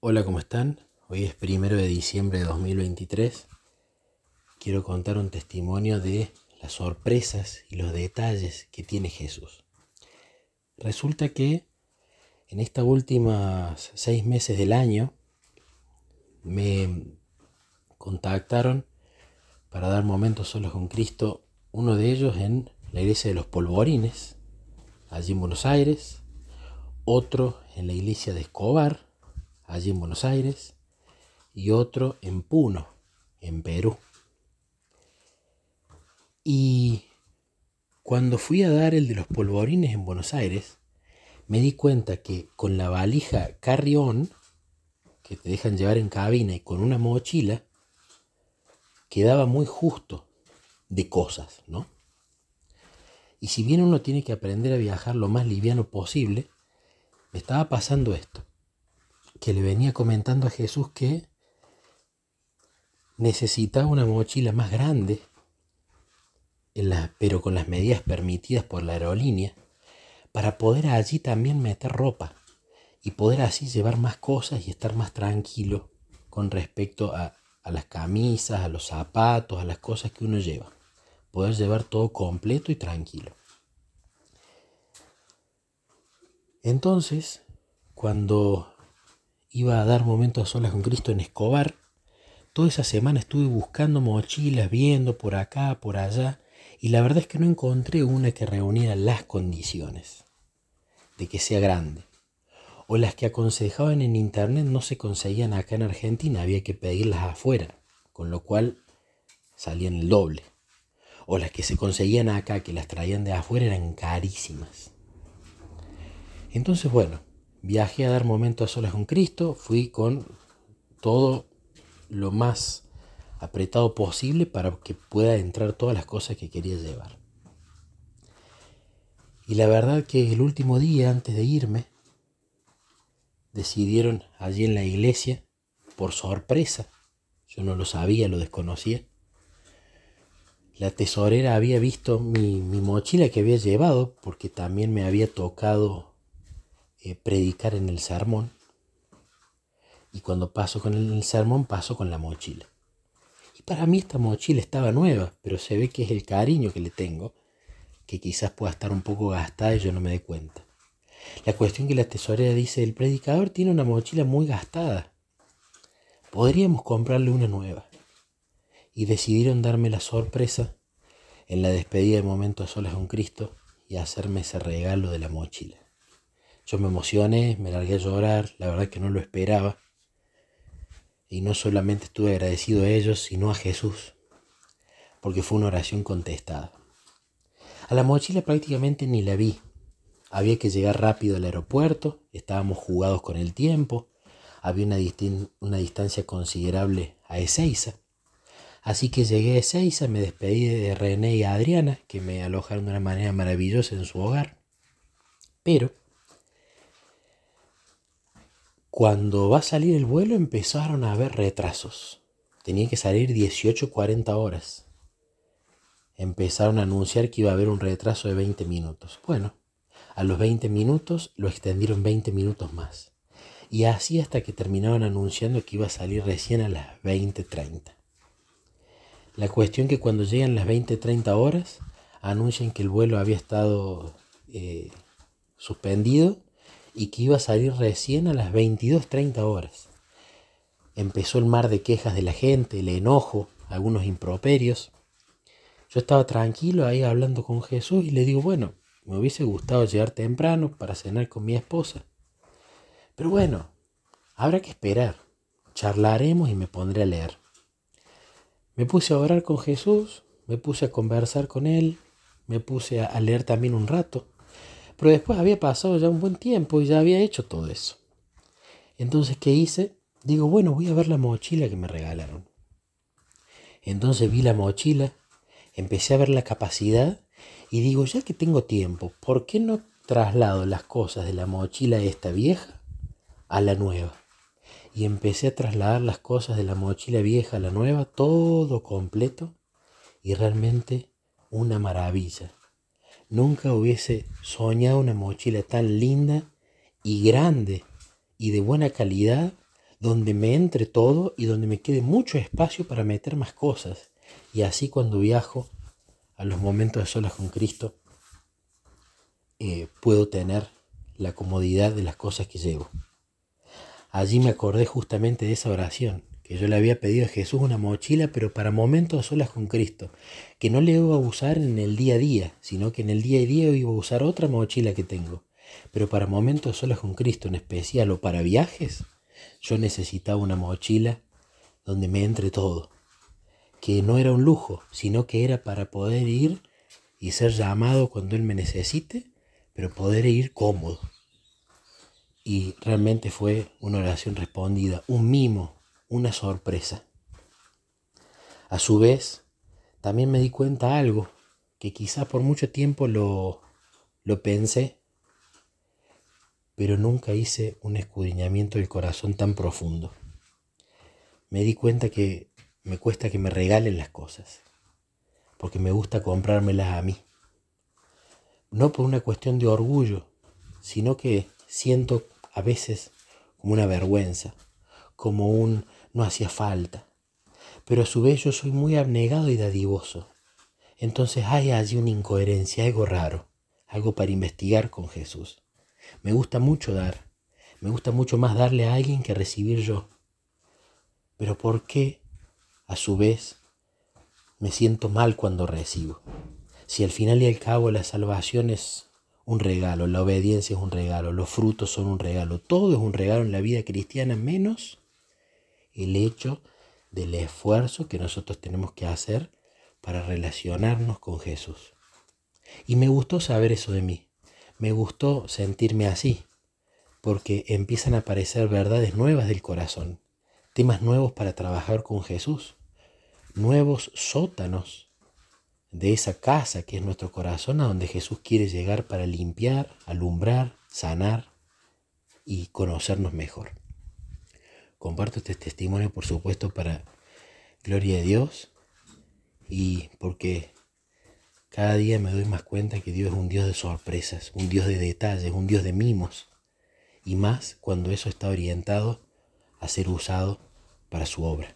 Hola, ¿cómo están? Hoy es 1 de diciembre de 2023. Quiero contar un testimonio de las sorpresas y los detalles que tiene Jesús. Resulta que en estas últimas 6 meses del año me contactaron para dar momentos solos con Cristo, uno de ellos en la iglesia de los Polvorines, allí en Buenos Aires, otro en la iglesia de Escobar, allí en Buenos Aires, y otro en Puno, en Perú. Y cuando fui a dar el de los Polvorines en Buenos Aires, me di cuenta que con la valija carry-on, que te dejan llevar en cabina, y con una mochila, quedaba muy justo de cosas, ¿no? Y si bien uno tiene que aprender a viajar lo más liviano posible, me estaba pasando esto, que le venía comentando a Jesús que necesitaba una mochila más grande, pero con las medidas permitidas por la aerolínea, para poder allí también meter ropa y poder así llevar más cosas y estar más tranquilo con respecto a las camisas, a los zapatos, a las cosas que uno lleva. Poder llevar todo completo y tranquilo. Entonces, cuando iba a dar momentos a solas con Cristo en Escobar, toda esa semana estuve buscando mochilas, viendo por acá, por allá, y la verdad es que no encontré una que reuniera las condiciones de que sea grande. O las que aconsejaban en internet no se conseguían acá en Argentina, había que pedirlas afuera, con lo cual salían el doble. O las que se conseguían acá, que las traían de afuera, eran carísimas. Entonces, bueno, viajé a dar momentos a solas con Cristo, fui con todo lo más apretado posible para que pueda entrar todas las cosas que quería llevar. Y la verdad que el último día antes de irme, decidieron allí en la iglesia, por sorpresa, yo no lo sabía, lo desconocía, la tesorera había visto mi mochila que había llevado, porque también me había tocado predicar en el sermón, y cuando paso con el sermón paso con la mochila, y para mí esta mochila estaba nueva, pero se ve que es el cariño que le tengo, que quizás pueda estar un poco gastada y yo no me dé cuenta. La cuestión que la tesorera dice: el predicador tiene una mochila muy gastada, podríamos comprarle una nueva. Y decidieron darme la sorpresa en la despedida de momento a solas con Cristo y hacerme ese regalo de la mochila. Yo me emocioné, me largué a llorar, la verdad que no lo esperaba. Y no solamente estuve agradecido a ellos, sino a Jesús, porque fue una oración contestada. A la mochila prácticamente ni la vi. Había que llegar rápido al aeropuerto, estábamos jugados con el tiempo, había una distancia considerable a Ezeiza. Así que llegué a Ezeiza, me despedí de René y Adriana, que me alojaron de una manera maravillosa en su hogar. Pero cuando va a salir el vuelo empezaron a haber retrasos. Tenía que salir 18:40 horas. Empezaron a anunciar que iba a haber un retraso de 20 minutos. Bueno, a los 20 minutos lo extendieron 20 minutos más. Y así hasta que terminaron anunciando que iba a salir recién a las 20:30. La cuestión que cuando llegan las 20:30 horas anuncian que el vuelo había estado suspendido y que iba a salir recién a las 22:30 horas. Empezó el mar de quejas de la gente, el enojo, algunos improperios. Yo estaba tranquilo ahí hablando con Jesús y le digo: bueno, me hubiese gustado llegar temprano para cenar con mi esposa. Pero bueno, habrá que esperar. Charlaremos y me pondré a leer. Me puse a orar con Jesús, me puse a conversar con Él, me puse a leer también un rato. Pero después había pasado ya un buen tiempo y ya había hecho todo eso. Entonces, ¿qué hice? Digo, bueno, voy a ver la mochila que me regalaron. Entonces vi la mochila, empecé a ver la capacidad y digo, ya que tengo tiempo, ¿por qué no traslado las cosas de la mochila esta vieja a la nueva? Y empecé a trasladar las cosas de la mochila vieja a la nueva, todo completo, y realmente una maravilla. Nunca hubiese soñado una mochila tan linda y grande y de buena calidad donde me entre todo y donde me quede mucho espacio para meter más cosas. Y así cuando viajo a los momentos de solas con Cristo, puedo tener la comodidad de las cosas que llevo. Allí me acordé justamente de esa oración, que yo le había pedido a Jesús una mochila, pero para momentos a solas con Cristo, que no le iba a usar en el día a día, sino que en el día a día iba a usar otra mochila que tengo. Pero para momentos a solas con Cristo en especial, o para viajes, yo necesitaba una mochila donde me entre todo, que no era un lujo, sino que era para poder ir y ser llamado cuando Él me necesite, pero poder ir cómodo. Y realmente fue una oración respondida, un mimo, una sorpresa. A su vez, también me di cuenta de algo que quizás por mucho tiempo lo pensé, pero nunca hice un escudriñamiento del corazón tan profundo. Me di cuenta que me cuesta que me regalen las cosas, porque me gusta comprármelas a mí. No por una cuestión de orgullo, sino que siento a veces como una vergüenza, como un no hacía falta. Pero a su vez yo soy muy abnegado y dadivoso. Entonces hay allí una incoherencia, algo raro, algo para investigar con Jesús. Me gusta mucho dar, me gusta mucho más darle a alguien que recibir yo. Pero ¿por qué a su vez me siento mal cuando recibo? Si al final y al cabo la salvación es un regalo, la obediencia es un regalo, los frutos son un regalo, todo es un regalo en la vida cristiana, menos el hecho del esfuerzo que nosotros tenemos que hacer para relacionarnos con Jesús. Y me gustó saber eso de mí, me gustó sentirme así, porque empiezan a aparecer verdades nuevas del corazón, temas nuevos para trabajar con Jesús, nuevos sótanos de esa casa que es nuestro corazón, a donde Jesús quiere llegar para limpiar, alumbrar, sanar y conocernos mejor. Comparto este testimonio, por supuesto, para gloria de Dios, y porque cada día me doy más cuenta que Dios es un Dios de sorpresas, un Dios de detalles, un Dios de mimos, y más cuando eso está orientado a ser usado para su obra.